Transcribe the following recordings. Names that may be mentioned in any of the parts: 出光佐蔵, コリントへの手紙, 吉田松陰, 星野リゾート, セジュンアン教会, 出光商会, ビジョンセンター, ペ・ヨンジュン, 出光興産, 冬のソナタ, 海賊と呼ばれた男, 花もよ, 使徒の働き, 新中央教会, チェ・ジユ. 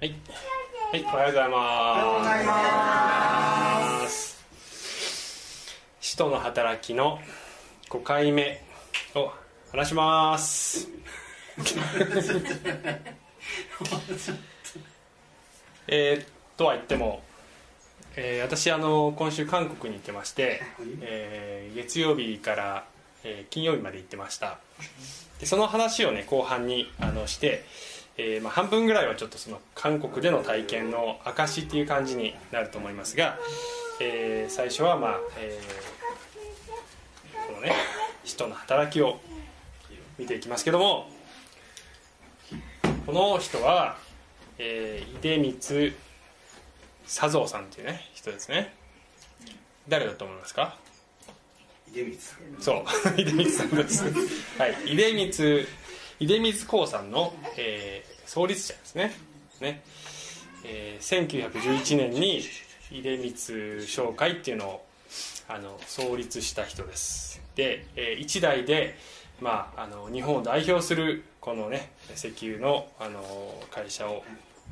はい、はい、おはようございます。使徒の働きの5回目を話します。とは言っても、私今週韓国に行ってまして、月曜日から、金曜日まで行ってました。でその話をね後半にして半分ぐらいはちょっとその韓国での体験の証っていう感じになると思いますが、最初はこのね使徒の働きを見ていきますけども、この人は出光佐蔵さんっていうね人ですね。誰だと思いますか？出光さん。そう出光さんです。はい出光興産の、創立者ですね、1911年に出光商会っていうのを創立した人です。で、一代で、日本を代表するこのね石油の、会社を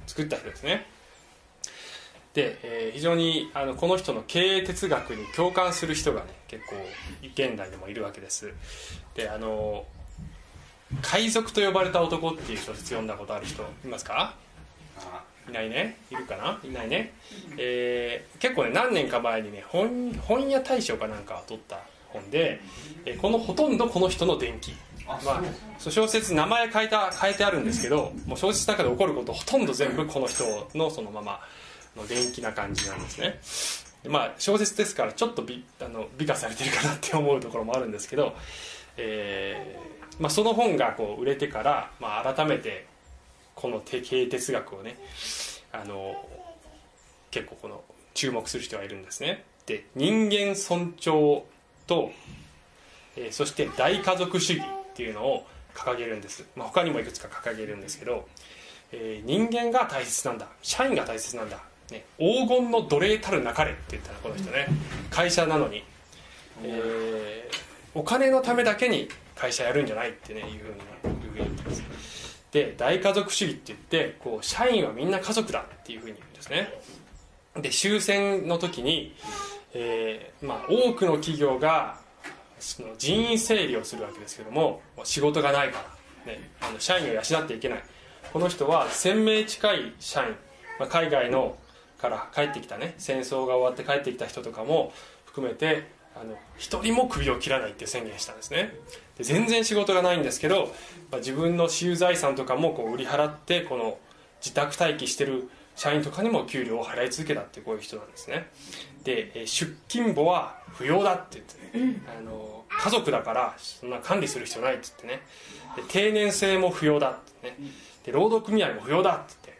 作った人ですね。で、非常にこの人の経営哲学に共感する人がね結構現代でもいるわけです。で海賊と呼ばれた男っていう小説読んだことある人いますか？いないね。いるかな？いないね。結構ね何年か前にね本屋大賞かなんかを取った本で、ほとんどこの人の伝記。小説名前変えてあるんですけど、もう小説の中で起こることほとんど全部この人のそのままの伝記な感じなんですね。小説ですからちょっと美化されてるかなって思うところもあるんですけど。その本がこう売れてから、改めてこの経営哲学をね結構この注目する人がいるんですね。で人間尊重と、そして大家族主義っていうのを掲げるんです。他にもいくつか掲げるんですけど、人間が大切なんだ、社員が大切なんだ、黄金の奴隷たるなかれって言ったらこの人ね会社なのに、お金のためだけに会社やるんじゃないってねいう風に言ってます。で大家族主義って言ってこう社員はみんな家族だっていう風に言うんですね。で終戦の時に、多くの企業がその人員整理をするわけですけども、仕事がないから、社員を養っていけない。この人は1000名近い社員、海外のから帰ってきたね戦争が終わって帰ってきた人とかも含めて一人も首を切らないって宣言したんですね。で全然仕事がないんですけど、自分の私有財産とかも売り払ってこの自宅待機してる社員とかにも給料を払い続けたってこういう人なんですね。で出勤簿は不要だって言って、家族だからそんな管理する必要ないって言ってね。で定年制も不要だってね。で労働組合も不要だって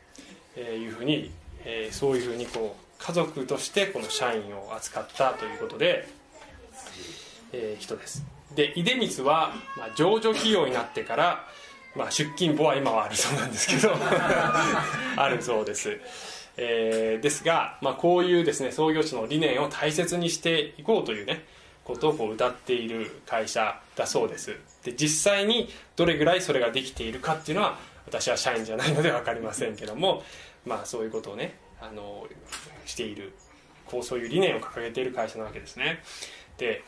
言って、いうふうに、そういうふうに家族としてこの社員を扱ったということで。人です。で出光は、上場企業になってから、出勤簿は今はあるそうなんですけどあるそうです、ですが、こういうですね創業者の理念を大切にしていこうというねことを謳っている会社だそうです。で実際にどれぐらいそれができているかっていうのは私は社員じゃないので分かりませんけども、そういうことをねしているそういう理念を掲げている会社なわけですね。で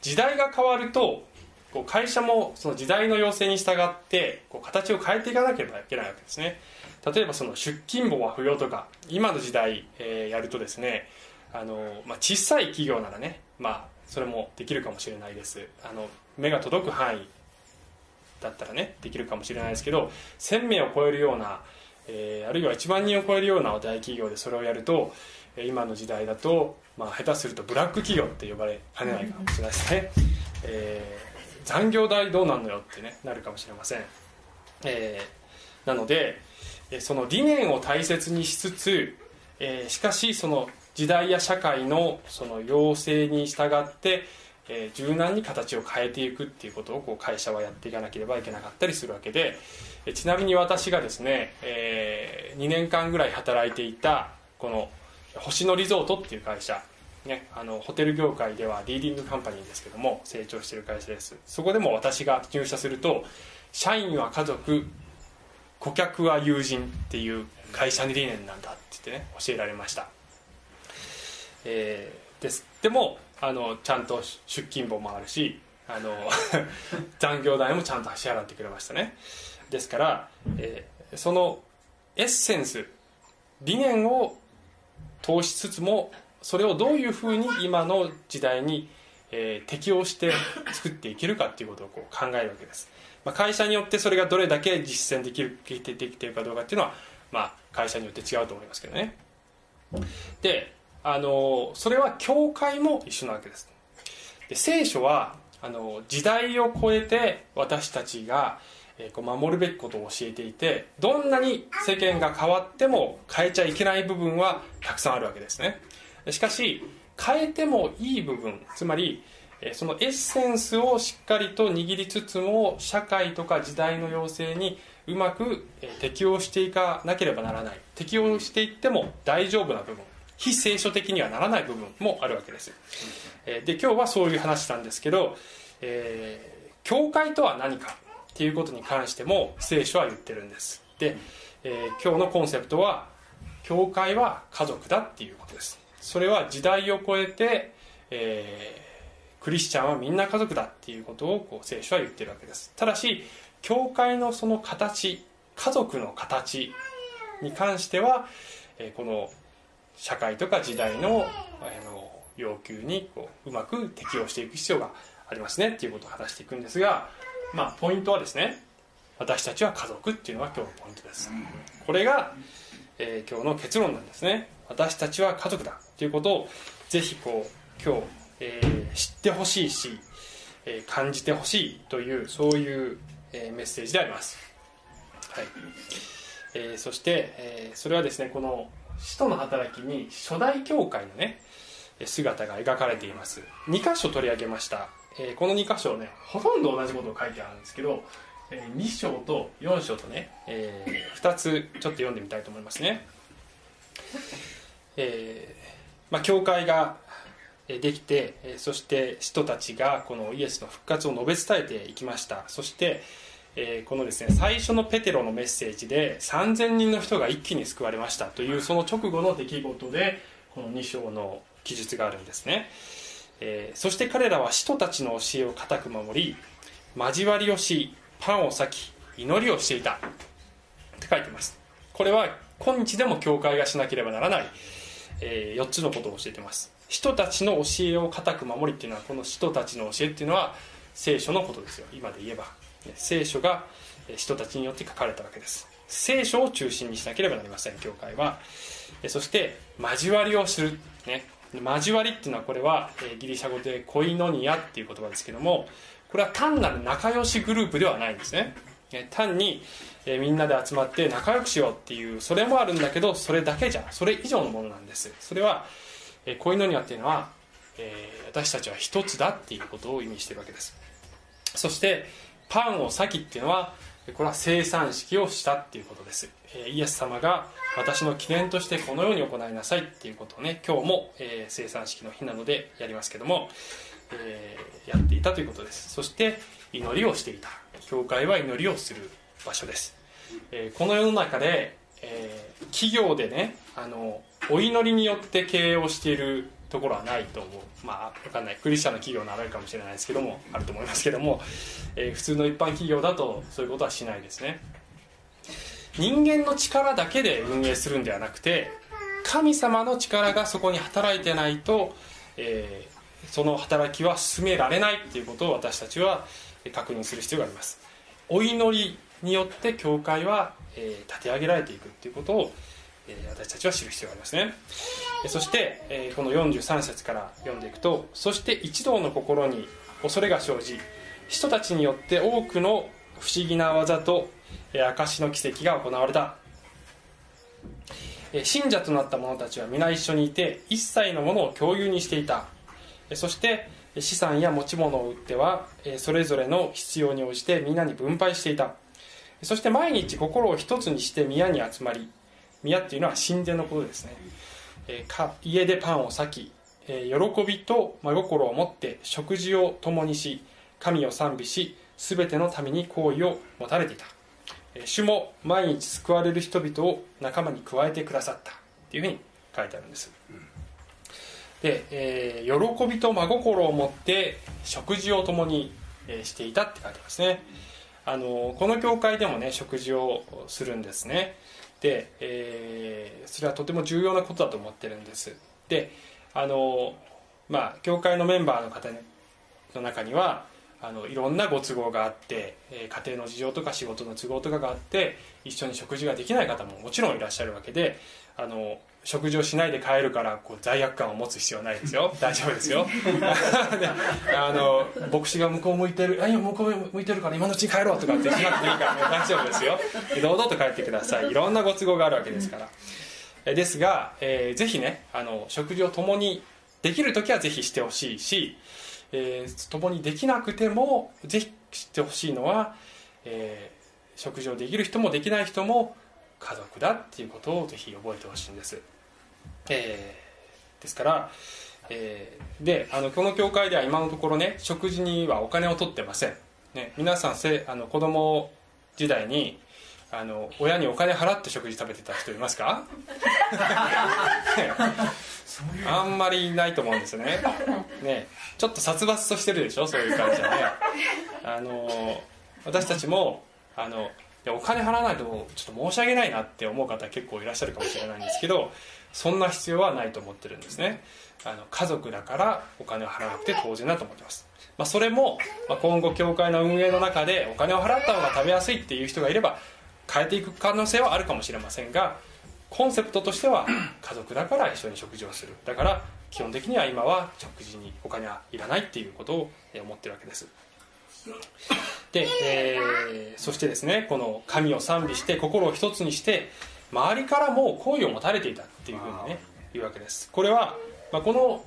時代が変わると会社もその時代の要請に従って形を変えていかなければいけないわけですね。例えばその出勤簿は不要とか今の時代やるとですね小さい企業ならね、それもできるかもしれないです。目が届く範囲だったらねできるかもしれないですけど、1000名を超えるような、あるいは1万人を超えるような大企業でそれをやると今の時代だと、下手するとブラック企業って呼ばれかねないかもしれないですね。残業代どうなんのよってねなるかもしれません。なのでその理念を大切にしつつ、しかしその時代や社会のその要請に従って、柔軟に形を変えていくっていうことを会社はやっていかなければいけなかったりするわけで、ちなみに私がですね、2年間ぐらい働いていたこの星野リゾートっていう会社、ホテル業界ではリーディングカンパニーですけども成長している会社です。そこでも私が入社すると社員は家族、顧客は友人っていう会社の理念なんだって言ってね教えられました。でもちゃんと出勤簿もあるし残業代もちゃんと支払ってくれましたね。ですから、そのエッセンス理念を通しつつもそれをどういうふうに今の時代に、適応して作っていけるかっていうことをこう考えるわけです。まあ、会社によってそれがどれだけ実践できているかどうかっていうのは、まあ、会社によって違うと思いますけどね。でそれは教会も一緒なわけです。で聖書は時代を超えて私たちが守るべきことを教えていて、どんなに世間が変わっても変えちゃいけない部分はたくさんあるわけですね。しかし変えてもいい部分、つまりそのエッセンスをしっかりと握りつつも社会とか時代の要請にうまく適応していかなければならない、適応していっても大丈夫な部分、非聖書的にはならない部分もあるわけです。で今日はそういう話なんですけど、教会とは何かっていうことに関しても聖書は言ってるんです。で、今日のコンセプトは教会は家族だっていうことです。それは時代を超えて、クリスチャンはみんな家族だっていうことをこう聖書は言ってるわけです。ただし教会のその形、家族の形に関しては、この社会とか時代の要求にこううまく適応していく必要がありますねっていうことを話していくんですが、まあポイントはですね、私たちは家族っていうのが今日のポイントです。これが、今日の結論なんですね。私たちは家族だっていうことをぜひこう今日、知ってほしいし、感じてほしいというそういう、メッセージであります。はい。そして、それはですねこの使徒の働きに初代教会のね姿が描かれています。2箇所取り上げました。この2箇所ねほとんど同じことを書いてあるんですけど、2章と4章とね、2つちょっと読んでみたいと思いますね。教会ができて、そして使徒たちがこのイエスの復活を述べ伝えていきました。そしてこのですね最初のペテロのメッセージで3000人の人が一気に救われましたというその直後の出来事でこの2章の記述があるんですね。そして彼らは使徒たちの教えを固く守り、交わりをし、パンを裂き、祈りをしていたって書いてます。これは今日でも教会がしなければならない、4つのことを教えてます。人たちの教えを固く守りっていうのは、この人たちの教えっていうのは聖書のことですよ。今で言えば聖書が人たちによって書かれたわけです。聖書を中心にしなければなりません、教会は。そして交わりをする、ね、交わりっていうのはこれはギリシャ語でコイノニアっていう言葉ですけども、これは単なる仲良しグループではないんですね。単にみんなで集まって仲良くしようっていうそれもあるんだけど、それだけじゃ、それ以上のものなんです。それはコイノニアっていうのは私たちは一つだっていうことを意味しているわけです。そしてパンを裂きっていうのは、これは生産式をしたっていうことです。イエス様が私の記念としてこのように行いなさいっていうことをね、今日も生産式の日なのでやりますけども、やっていたということです。そして祈りをしていた。教会は祈りをする場所です。この世の中で企業でねお祈りによって経営をしているところはないと思う。まあ分かんない、クリスチャンの企業ならあるかもしれないですけども、あると思いますけども、普通の一般企業だとそういうことはしないですね。人間の力だけで運営するんではなくて、神様の力がそこに働いてないと、その働きは進められないっていうことを私たちは確認する必要があります。お祈りによって教会は、立て上げられていくっていうことを私たちは知る必要がありますね。そしてこの43節から読んでいくと、そして一同の心に恐れが生じ、人たちによって多くの不思議な技と証の奇跡が行われた。信者となった者たちは皆一緒にいて、一切のものを共有にしていた。そして資産や持ち物を売ってはそれぞれの必要に応じてみんなに分配していた。そして毎日心を一つにして宮に集まり、宮っていうのは神殿のことですね。家でパンを裂き、喜びと真心を持って食事を共にし、神を賛美し、すべての民に好意を持たれていた。主も毎日救われる人々を仲間に加えてくださったというふうに書いてあるんです。で、喜びと真心を持って食事を共にしていたって書いてますね。この教会でもね、食事をするんですね。で、それはとても重要なことだと思ってるんです。で、教会のメンバーの方の中には、いろんなご都合があって、家庭の事情とか仕事の都合とかがあって一緒に食事ができない方ももちろんいらっしゃるわけで、食事をしないで帰るからこう罪悪感を持つ必要ないですよ。大丈夫ですよ牧師が向こう向いてる、向こう向いてるから今のうちに帰ろうとかってしなくていいから、ね、大丈夫ですよ。堂々と帰ってください。いろんなご都合があるわけですから、ですが、ぜひね、食事を共にできるときはぜひしてほしいし、共にできなくてもぜひ知ってほしいのは、食事をできる人もできない人も家族だっていうことをぜひ覚えてほしいんです、ですから、でこの教会では今のところね、食事にはお金を取ってません、ね、皆さん子供時代に親にお金払って食事食べてた人いますかあんまりいないと思うんですよ ね。ちょっと殺伐としてるでしょ、そういう感じはね。私たちもお金払わないとちょっと申し訳ないなって思う方結構いらっしゃるかもしれないんですけど、そんな必要はないと思ってるんですね。家族だからお金を払わなくて当然だと思ってます、それも、今後教会の運営の中でお金を払った方が食べやすいっていう人がいれば変えていく可能性はあるかもしれませんが、コンセプトとしては家族だから一緒に食事をする、だから基本的には今は食事にお金はいらないっていうことを思ってるわけです。で、そしてですね、この神を賛美して心を一つにして周りからも好意を持たれていたっていうふうにね言うわけです。これは、この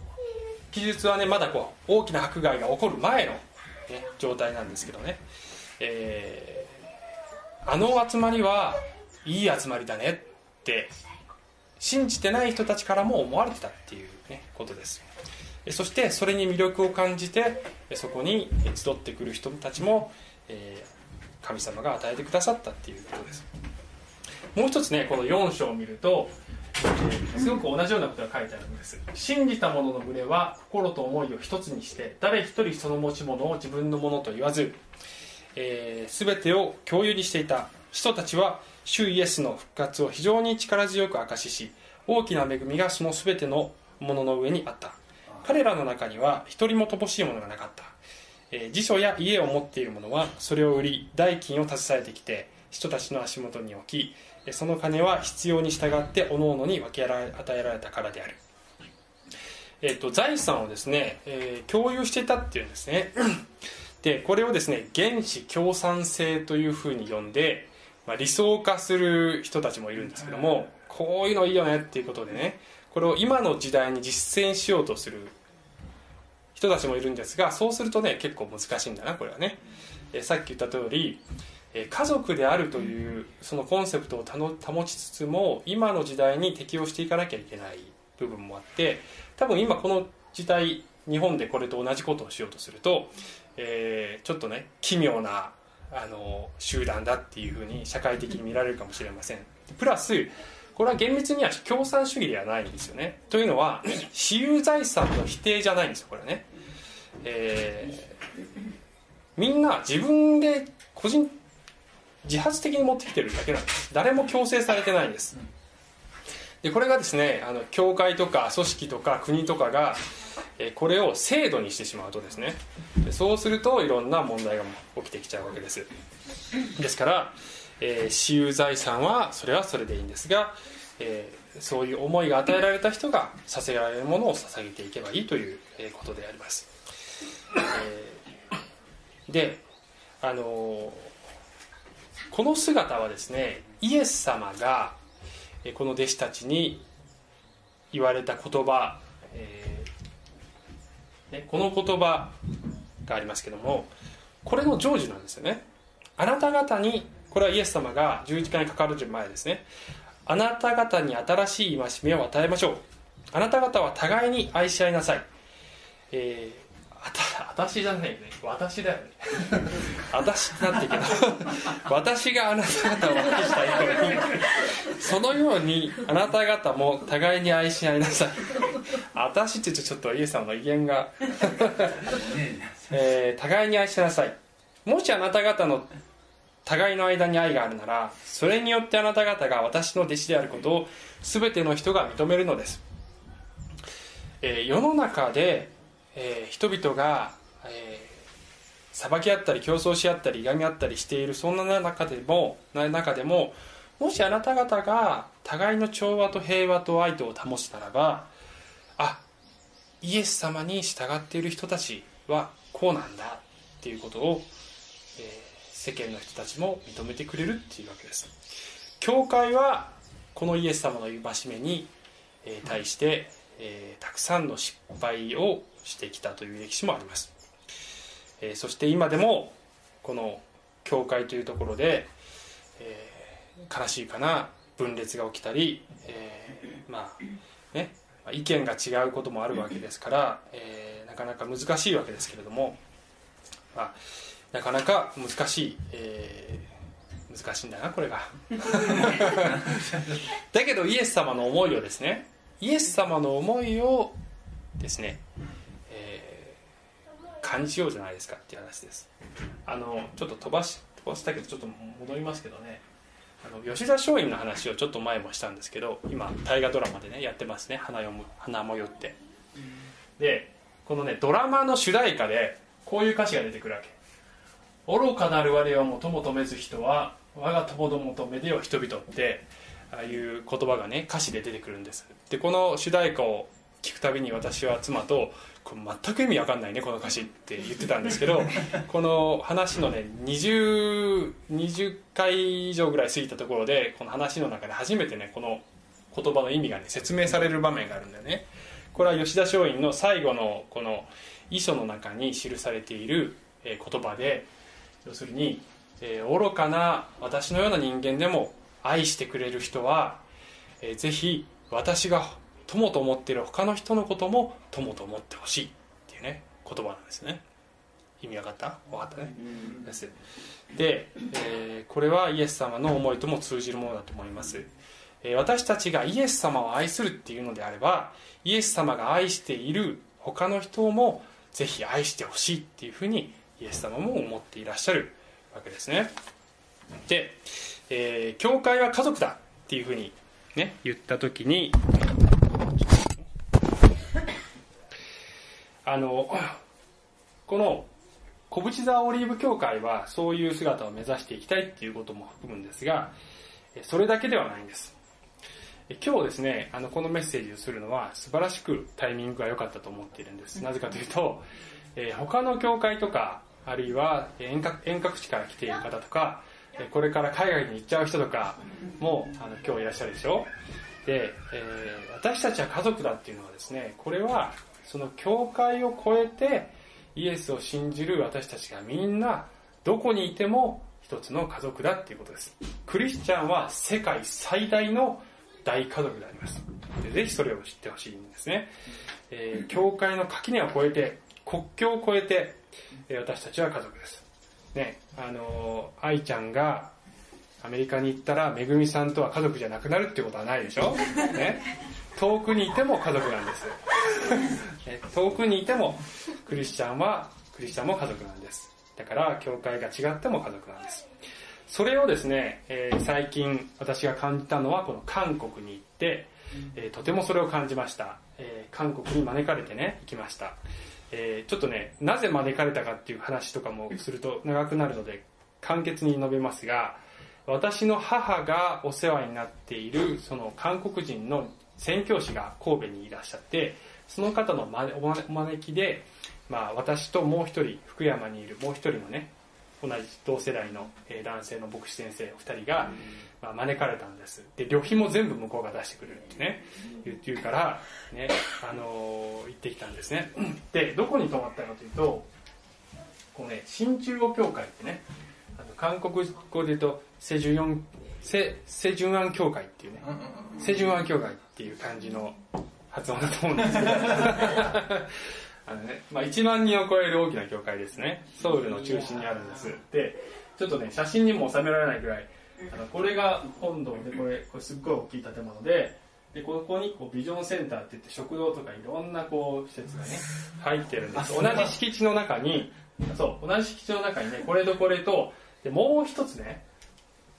記述はね、まだこう大きな迫害が起こる前の、ね、状態なんですけどね、集まりはいい集まりだねって信じてない人たちからも思われてたっていう、ね、ことです。そしてそれに魅力を感じてそこに集ってくる人たちも、神様が与えてくださったっていうことです。もう一つね、この4章を見ると、すごく同じようなことが書いてあるんです。信じた者の群れは心と思いを一つにして誰一人その持ち物を自分のものと言わず、全てを共有にしていた人たちは主イエスの復活を非常に力強く証しし、大きな恵みがその全てのものの上にあった。彼らの中には一人も乏しいものがなかった、寺所や家を持っている者はそれを売り代金を携えてきて人たちの足元に置き、その金は必要に従って各々に分け与えられたからである。財産をですね、共有していたっていうんですねでこれをですね、原資共産性というふうに呼んで、理想化する人たちもいるんですけども、こういうのいいよねっていうことでね、これを今の時代に実践しようとする人たちもいるんですが、そうするとね結構難しいんだなこれはね。さっき言った通り、家族であるというそのコンセプトを保ちつつも今の時代に適応していかなきゃいけない部分もあって、多分今この時代日本でこれと同じことをしようとすると、ちょっとね奇妙な集団だっていうふうに社会的に見られるかもしれません。プラスこれは厳密には共産主義ではないんですよね。というのは私有財産の否定じゃないんですよこれはね、みんな自分で自発的に持ってきてるだけなんです。誰も強制されてないんです。でこれがですね、教会とか組織とか国とかがこれを制度にしてしまうとですね、そうするといろんな問題が起きてきちゃうわけです。ですから、私有財産はそれはそれでいいんですが、そういう思いが与えられた人が捧げられるものを捧げていけばいいということであります。で、この姿はですね、イエス様がこの弟子たちに言われた言葉、この言葉がありますけども、これの成就なんですよね。あなた方に、これはイエス様が十字架にかかる前ですね、あなた方に新しい戒めを与えましょう。あなた方は互いに愛し合いなさい。私じゃないよね、私だよね私ってなっていけど私があなた方を愛したようにそのようにあなた方も互いに愛し合いなさい私ってちょっとイエスさんの威厳が、互いに愛しなさい。もしあなた方の互いの間に愛があるなら、それによってあなた方が私の弟子であることを全ての人が認めるのです。世の中で、人々が、裁き合ったり競争し合ったりいがみ合ったりしている、そんな中でももしあなた方が互いの調和と平和と愛とを保つならば、あ、イエス様に従っている人たちはこうなんだっていうことを、世間の人たちも認めてくれるっていうわけです。教会はこのイエス様の戒めに対してたくさんの失敗をしてきたという歴史もあります。そして今でもこの教会というところで悲しいかな分裂が起きたり、意見が違うこともあるわけですから、なかなか難しいわけですけれども、なかなか難しい、難しいんだなこれがだけどイエス様の思いをですね、イエス様の思いをですね、感じようじゃないですかっていう話です。ちょっと飛ばしたけどちょっと戻りますけどね、吉田松陰の話をちょっと前もしたんですけど、今大河ドラマでねやってますね、花もよって。でこのねドラマの主題歌でこういう歌詞が出てくるわけ。愚かなる我はもともとめず人は我が友どもとめでよ人々っていう言葉がね歌詞で出てくるんです。でこの主題歌を聞くたびに私は妻とこれ全く意味わかんないねこの歌詞って言ってたんですけどこの話のね 20回以上ぐらい過ぎたところでこの話の中で初めてねこの言葉の意味がね説明される場面があるんだよね。これは吉田松陰の最後のこの遺書の中に記されている言葉で、要するに、愚かな私のような人間でも愛してくれる人は、ぜひ私が友と思っている他の人のことも友と思ってほしいっていうね言葉なんですね。意味わかった？わかったね。で、これはイエス様の思いとも通じるものだと思います。私たちがイエス様を愛するっていうのであれば、イエス様が愛している他の人もぜひ愛してほしいっていうふうにイエス様も思っていらっしゃるわけですね。で、教会は家族だっていうふうに、ね、言ったときにこの小淵沢オリーブ教会はそういう姿を目指していきたいっていうことも含むんですが、それだけではないんです。今日ですねこのメッセージをするのは素晴らしくタイミングが良かったと思っているんです。なぜかというと、他の教会とかあるいは遠隔地から来ている方とか、これから海外に行っちゃう人とかも今日いらっしゃるでしょ。で、私たちは家族だっていうのはですね、これはその教会を超えてイエスを信じる私たちがみんなどこにいても一つの家族だっていうことです。クリスチャンは世界最大の大家族であります。でぜひそれを知ってほしいんですね。教会の垣根を越えて国境を越えて私たちは家族です、ね。愛ちゃんがアメリカに行ったらめぐみさんとは家族じゃなくなるってことはないでしょ、ね、遠くにいても家族なんです遠くにいてもクリスチャンも家族なんです。だから教会が違っても家族なんです。それをですね、最近私が感じたのはこの韓国に行って、とてもそれを感じました。韓国に招かれてね行きました。ちょっとねなぜ招かれたかっていう話とかもすると長くなるので簡潔に述べますが、私の母がお世話になっているその韓国人の宣教師が神戸にいらっしゃって、その方のお招きで、私ともう一人福山にいるもう一人のね同じ同世代の男性の牧師先生お二人が、招かれたんです。で旅費も全部向こうが出してくれるってね言うから、ね、行ってきたんですね。でどこに泊まったかというと、このね新中央教会ってね韓国語で言うとセジュンアン教会っていうね、セジュンアン教会っていう感じの発音だと思うんですけどまあ、1万人を超える大きな教会ですね。ソウルの中心にあるんです。でちょっとね写真にも収められないくらい、これが本堂で、これすっごい大きい建物で、でここにこうビジョンセンターっていって食堂とかいろんなこう施設がね入ってるんです。同じ敷地の中に、そう同じ敷地の中にね、これとこれとでもう一つね、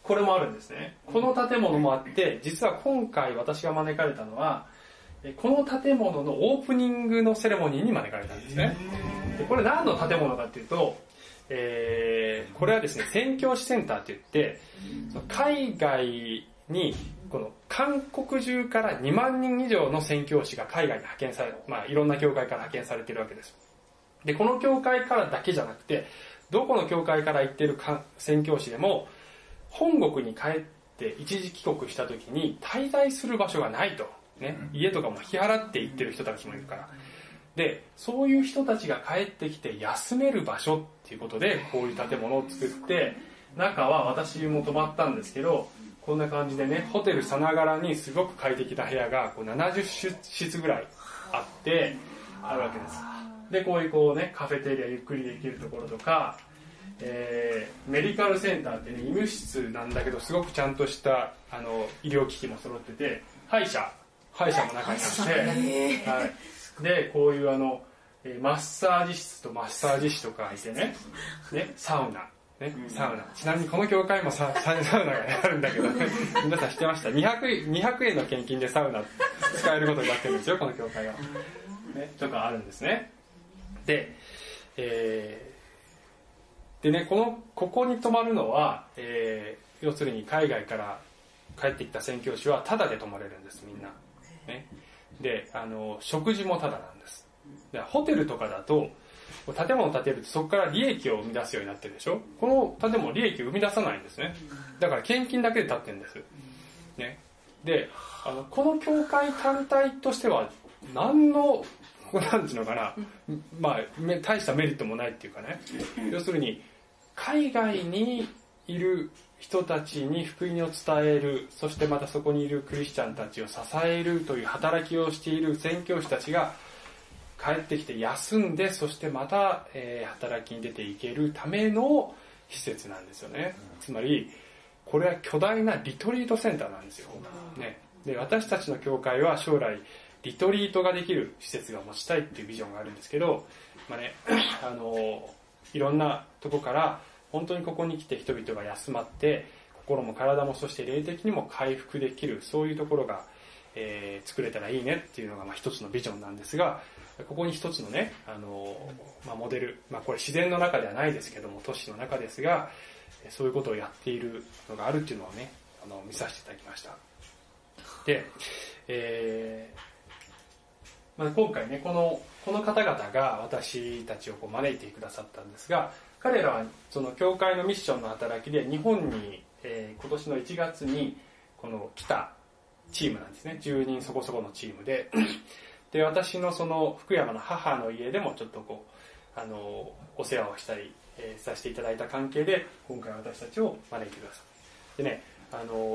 これもあるんですね。この建物もあって、実は今回私が招かれたのはこの建物のオープニングのセレモニーに招かれたんですね。でこれ何の建物かっていうと、これはですね宣教師センターっていって、海外にこの韓国中から2万人以上の宣教師が海外に派遣される、まあ、いろんな教会から派遣されているわけです。でこの教会からだけじゃなくて、どこの教会から行っている宣教師でも本国に帰って一時帰国した時に滞在する場所がないとね、家とかも引き払って行ってる人たちもいるから、でそういう人たちが帰ってきて休める場所っていうことでこういう建物を作って、中は私も泊まったんですけど、こんな感じでね、ホテルさながらにすごく快適な部屋がこう70室ぐらいあってあるわけです。でこういうこうねカフェテリアゆっくりできるところとか、メディカルセンターってね、医務室なんだけどすごくちゃんとした医療機器も揃ってて、歯医者も中にあって、はい、でこういうマッサージ室とマッサージ師とかいてね、サウナ、ちなみにこの教会もサウナが、ね、あるんだけど、ね、皆さん知ってました？200円の献金でサウナ使えることになってるんですよ、この教会は、ね、とかあるんですね。で、でねここに泊まるのは、要するに海外から帰ってきた宣教師はタダで泊まれるんです、みんな。ね、で食事もタダなんです。でホテルとかだと建物を建てるとそこから利益を生み出すようになってるでしょ。この建物利益を生み出さないんですね。だから献金だけで建ってるんです、ね、でこの教会単体としては何の何ていうのかな、まあ大したメリットもないっていうかね、要するに海外にいる人たちに福音を伝える、そしてまたそこにいるクリスチャンたちを支えるという働きをしている宣教師たちが帰ってきて休んで、そしてまた、働きに出ていけるための施設なんですよね、うん、つまりこれは巨大なリトリートセンターなんですよ、ね、で私たちの教会は将来リトリートができる施設が持ちたいっていうビジョンがあるんですけど、まあね、いろんなとこから本当にここに来て人々が休まって心も体もそして霊的にも回復できる、そういうところが、作れたらいいねっていうのが、まあ一つのビジョンなんですが、ここに一つのね、まあ、モデル、まあ、これ自然の中ではないですけども都市の中ですが、そういうことをやっているのがあるっていうのをね見させていただきました。で、まあ、今回ねこの方々が私たちをこう招いてくださったんですが、彼らはその教会のミッションの働きで日本に、今年の1月にこの来たチームなんですね。10人そこそこのチームで、で私のその福山の母の家でもちょっとこうお世話をしたり、させていただいた関係で今回私たちを招いてくださって、でね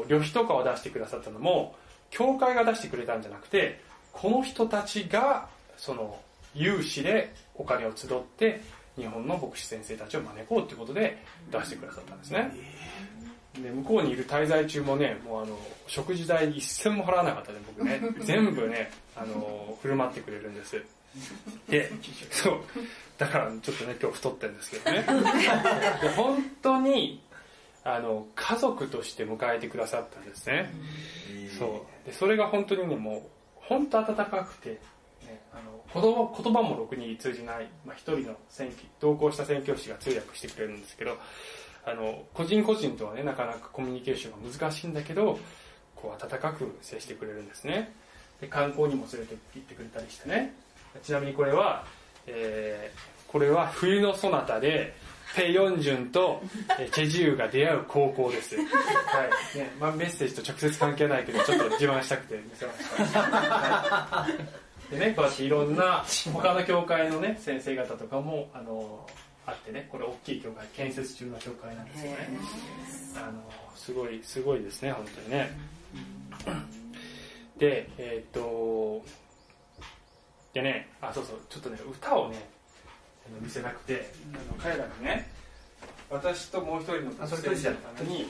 旅費とかを出してくださったのも教会が出してくれたんじゃなくて、この人たちがその有志でお金を集って日本の牧師先生たちを招こうということで出してくださったんですね。で向こうにいる滞在中もね、もう食事代一銭も払わなかったで、僕ね全部ね振る舞ってくれるんです。でそうだからちょっとね今日太ってるんですけどねで本当に家族として迎えてくださったんですね。そうでそれが本当にね、もう本当温かくて言葉もろくに通じない、まあ、一人の同行した宣教師が通訳してくれるんですけど、個人個人とはねなかなかコミュニケーションが難しいんだけど、こう温かく接してくれるんですね。で観光にも連れて行ってくれたりしてね。ちなみにこれは、冬のそなたでペ・ヨンジュンとチェ・ジユが出会う高校です、はい、ね、まあ、メッセージと直接関係ないけどちょっと自慢したくて見せました、はい。でね、こうやっていろんな他の教会のね先生方とかもあってね、これ大きい教会、建設中の教会なんですよね。すごいですね本当にね。ででね、あ、そうそう、ちょっとね、歌をね、見せなくて、彼らがね、私ともう一人の女性のために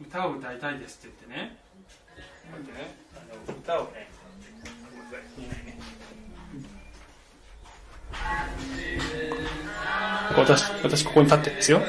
歌を歌いたいですって言ってね、こうやってね、歌をね、見えないね。私ここに立ってるんですよ。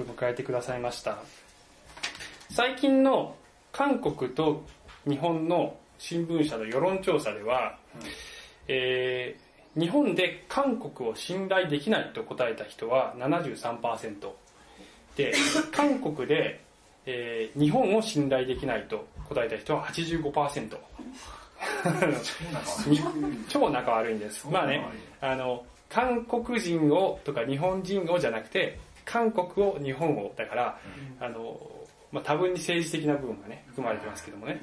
迎えてくださいました。最近の韓国と日本の新聞社の世論調査では、日本で韓国を信頼できないと答えた人は 73% で、韓国で、日本を信頼できないと答えた人は 85% 超仲悪いんです。まあね、韓国人をとか日本人をじゃなくて、韓国を日本をだから、多分に政治的な部分がね含まれてますけどもね。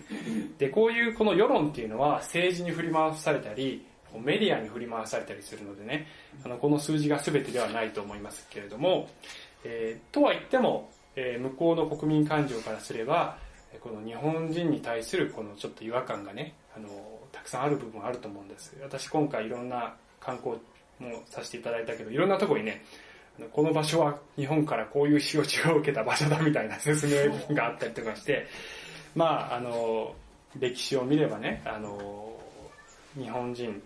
で、こういうこの世論っていうのは政治に振り回されたりメディアに振り回されたりするのでね、この数字が全てではないと思いますけれども、とは言っても、向こうの国民感情からすればこの日本人に対するこのちょっと違和感がね、たくさんある部分あると思うんです。私今回いろんな観光もさせていただいたけど、いろんなとこにね、この場所は日本からこういう仕打ちを受けた場所だみたいな説明があったりとかして、まあ歴史を見ればね、日本人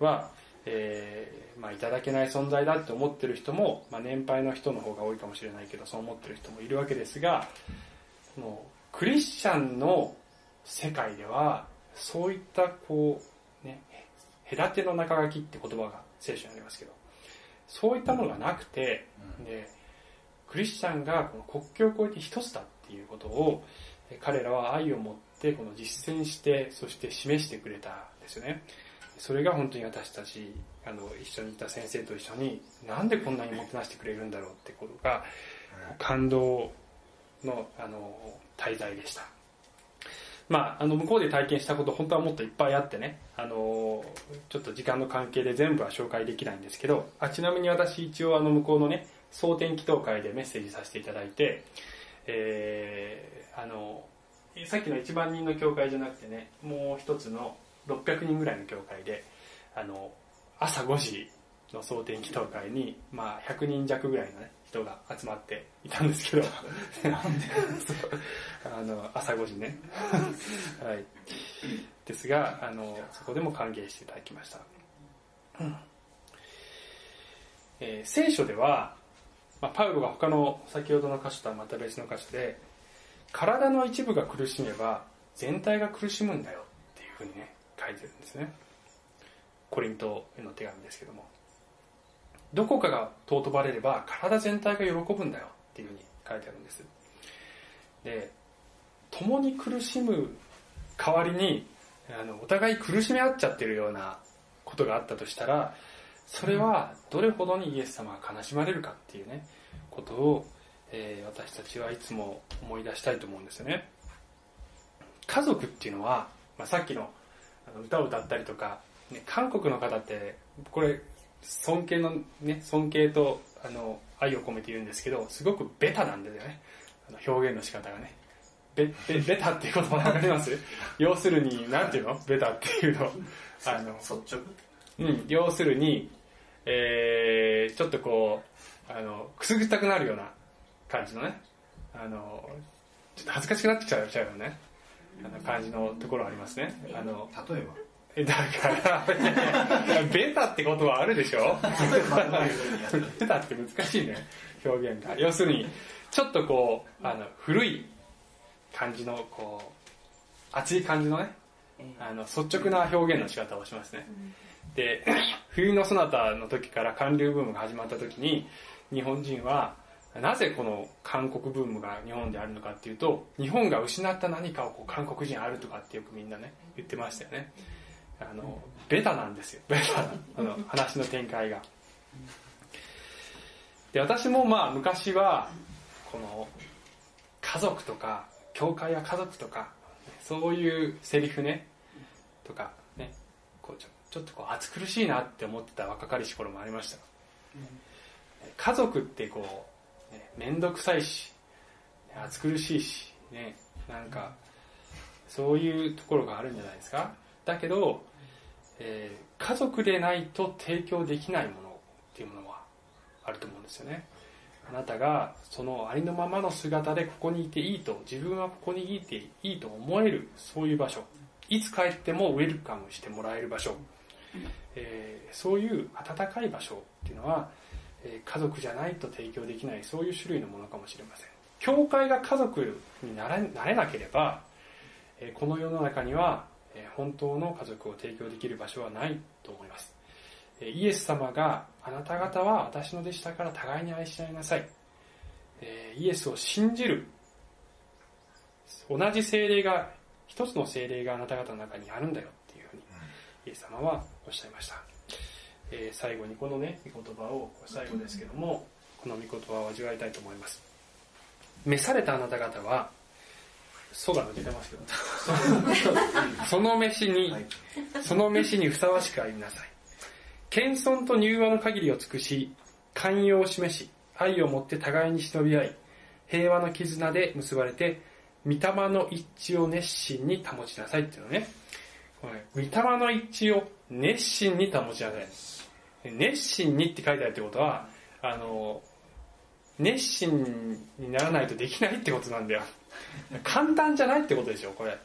は、いただけない存在だと思ってる人も、年配の人の方が多いかもしれないけど、そう思ってる人もいるわけですが、もうクリスチャンの世界ではそういったこうね、隔ての中書きって言葉が聖書にありますけど、そういったのがなくて、でクリスチャンがこの国境を越えて一つだっていうことを彼らは愛を持ってこの実践して、そして示してくれたんですよね。それが本当に私たち一緒にいた先生と一緒に、なんでこんなにもてなしてくれるんだろうってことが感動の滞在でした。向こうで体験したこと、本当はもっといっぱいあってね、ちょっと時間の関係で全部は紹介できないんですけど、ちなみに私一応向こうのね総点祈祷会でメッセージさせていただいて、さっきの1万人の教会じゃなくてね、もう一つの600人ぐらいの教会で朝5時の総点祈祷会に、100人弱ぐらいのね人が集まっていたんですけど朝5時ね、はい、ですがそこでも歓迎していただきました、聖書では、パウロが他の先ほどの箇所とはまた別の箇所で、体の一部が苦しめば全体が苦しむんだよっていうふうにね書いてるんですね。コリントへの手紙ですけども、どこかが尊ばれれば体全体が喜ぶんだよっていうふうに書いてあるんです。で、共に苦しむ代わりにお互い苦しめ合っちゃってるようなことがあったとしたら、それはどれほどにイエス様が悲しまれるかっていうねことを、私たちはいつも思い出したいと思うんですよね。家族っていうのは、さっきの歌を歌ったりとか、韓国の方ってこれ尊敬のね、尊敬と愛を込めて言うんですけど、すごくベタなんですよね、表現の仕方がね。ベタっていう言葉わかります？要するに、なんていうの？ベタっていうの率直うん、要するに、ちょっとこうくすぐったくなるような感じのね、ちょっと恥ずかしくなってきちゃうようなね、感じのところありますね。例えばだからベタってことはあるでしょベタって難しいね、表現が。要するにちょっとこう古い感じのこう熱い感じのね、率直な表現の仕方をしますね。で冬のソナタの時から韓流ブームが始まった時に、日本人はなぜこの韓国ブームが日本であるのかっていうと、日本が失った何かをこう韓国人あるとかってよくみんなね言ってましたよね。ベタなんですよ、ベタな話の展開が。で私もまあ昔はこの家族とか教会や家族とかそういうセリフねとかね、こうちょっとこう暑苦しいなって思ってた若かりし頃もありました。家族ってこう、ね、めんどくさいし暑苦しいしね、なんかそういうところがあるんじゃないですか。だけど、家族でないと提供できないものっていうものはあると思うんですよね。あなたがそのありのままの姿でここにいていいと、自分はここにいていいと思える、そういう場所、いつ帰ってもウェルカムしてもらえる場所、そういう温かい場所っていうのは、家族じゃないと提供できない、そういう種類のものかもしれません。教会が家族になれなければ、この世の中には本当の家族を提供できる場所はないと思います。イエス様が、あなた方は私の弟子だから互いに愛し合いなさい、イエスを信じる、同じ聖霊が、一つの聖霊があなた方の中にあるんだよっていうふうにイエス様はおっしゃいました。最後にこのね御言葉を、最後ですけども、この御言葉を味わいたいと思います。召されたあなた方は、そうが抜けてますけどその飯にふさわしく歩みなさい。謙遜と柔和の限りを尽くし、寛容を示し、愛をもって互いに忍び合い、平和の絆で結ばれて、御霊の一致を熱心に保ちなさいっていうのね。御霊の一致を熱心に保ちなさい。熱心にって書いてあるってことは、熱心にならないとできないってことなんだよ。簡単じゃないってことでしょ、これ。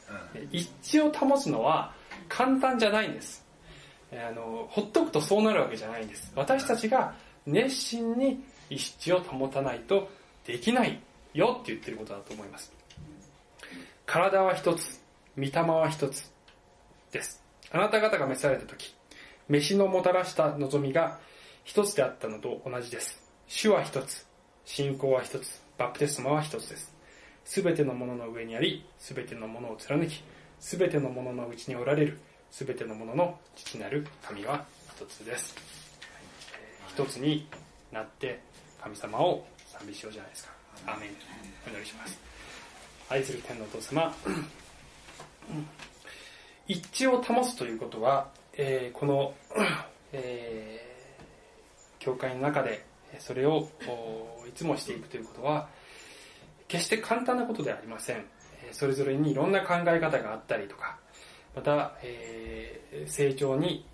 一致を保つのは簡単じゃないんです。ほっとくとそうなるわけじゃないんです。私たちが熱心に一致を保たないとできないよって言ってることだと思います。体は一つ、御霊は一つです。あなた方が召されたとき、召しのもたらした望みが一つであったのと同じです。主は一つ、信仰は一つ、バプテスマは一つです。すべてのものの上にあり、すべてのものを貫き、すべてのもののうちにおられる、すべてのものの父なる神は一つです。一つになって神様を賛美しようじゃないですか。アーメン。お祈りします。愛する天のお父様、一致を保つということは、この、教会の中でそれをいつもしていくということは、決して簡単なことではありません。それぞれにいろんな考え方があったりとか、また、成長に、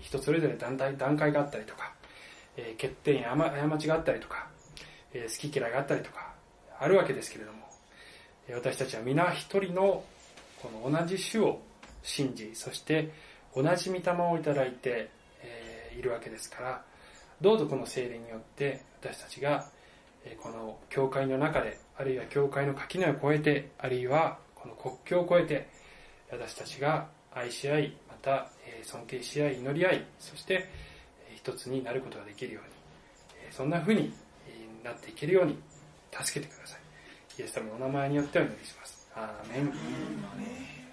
人それぞれ段階があったりとか、欠点や過ちがあったりとか、好き嫌いがあったりとかあるわけですけれども、私たちは皆一人のこの同じ主を信じ、そして同じ御霊をいただいて、いるわけですから、どうぞこの聖霊によって私たちが、この教会の中で、あるいは教会の垣根を越えて、あるいはこの国境を越えて、私たちが愛し合い、また尊敬し合い、祈り合い、そして一つになることができるように、そんな風になっていけるように助けてください。イエス様のお名前によってお祈りします。アーメン。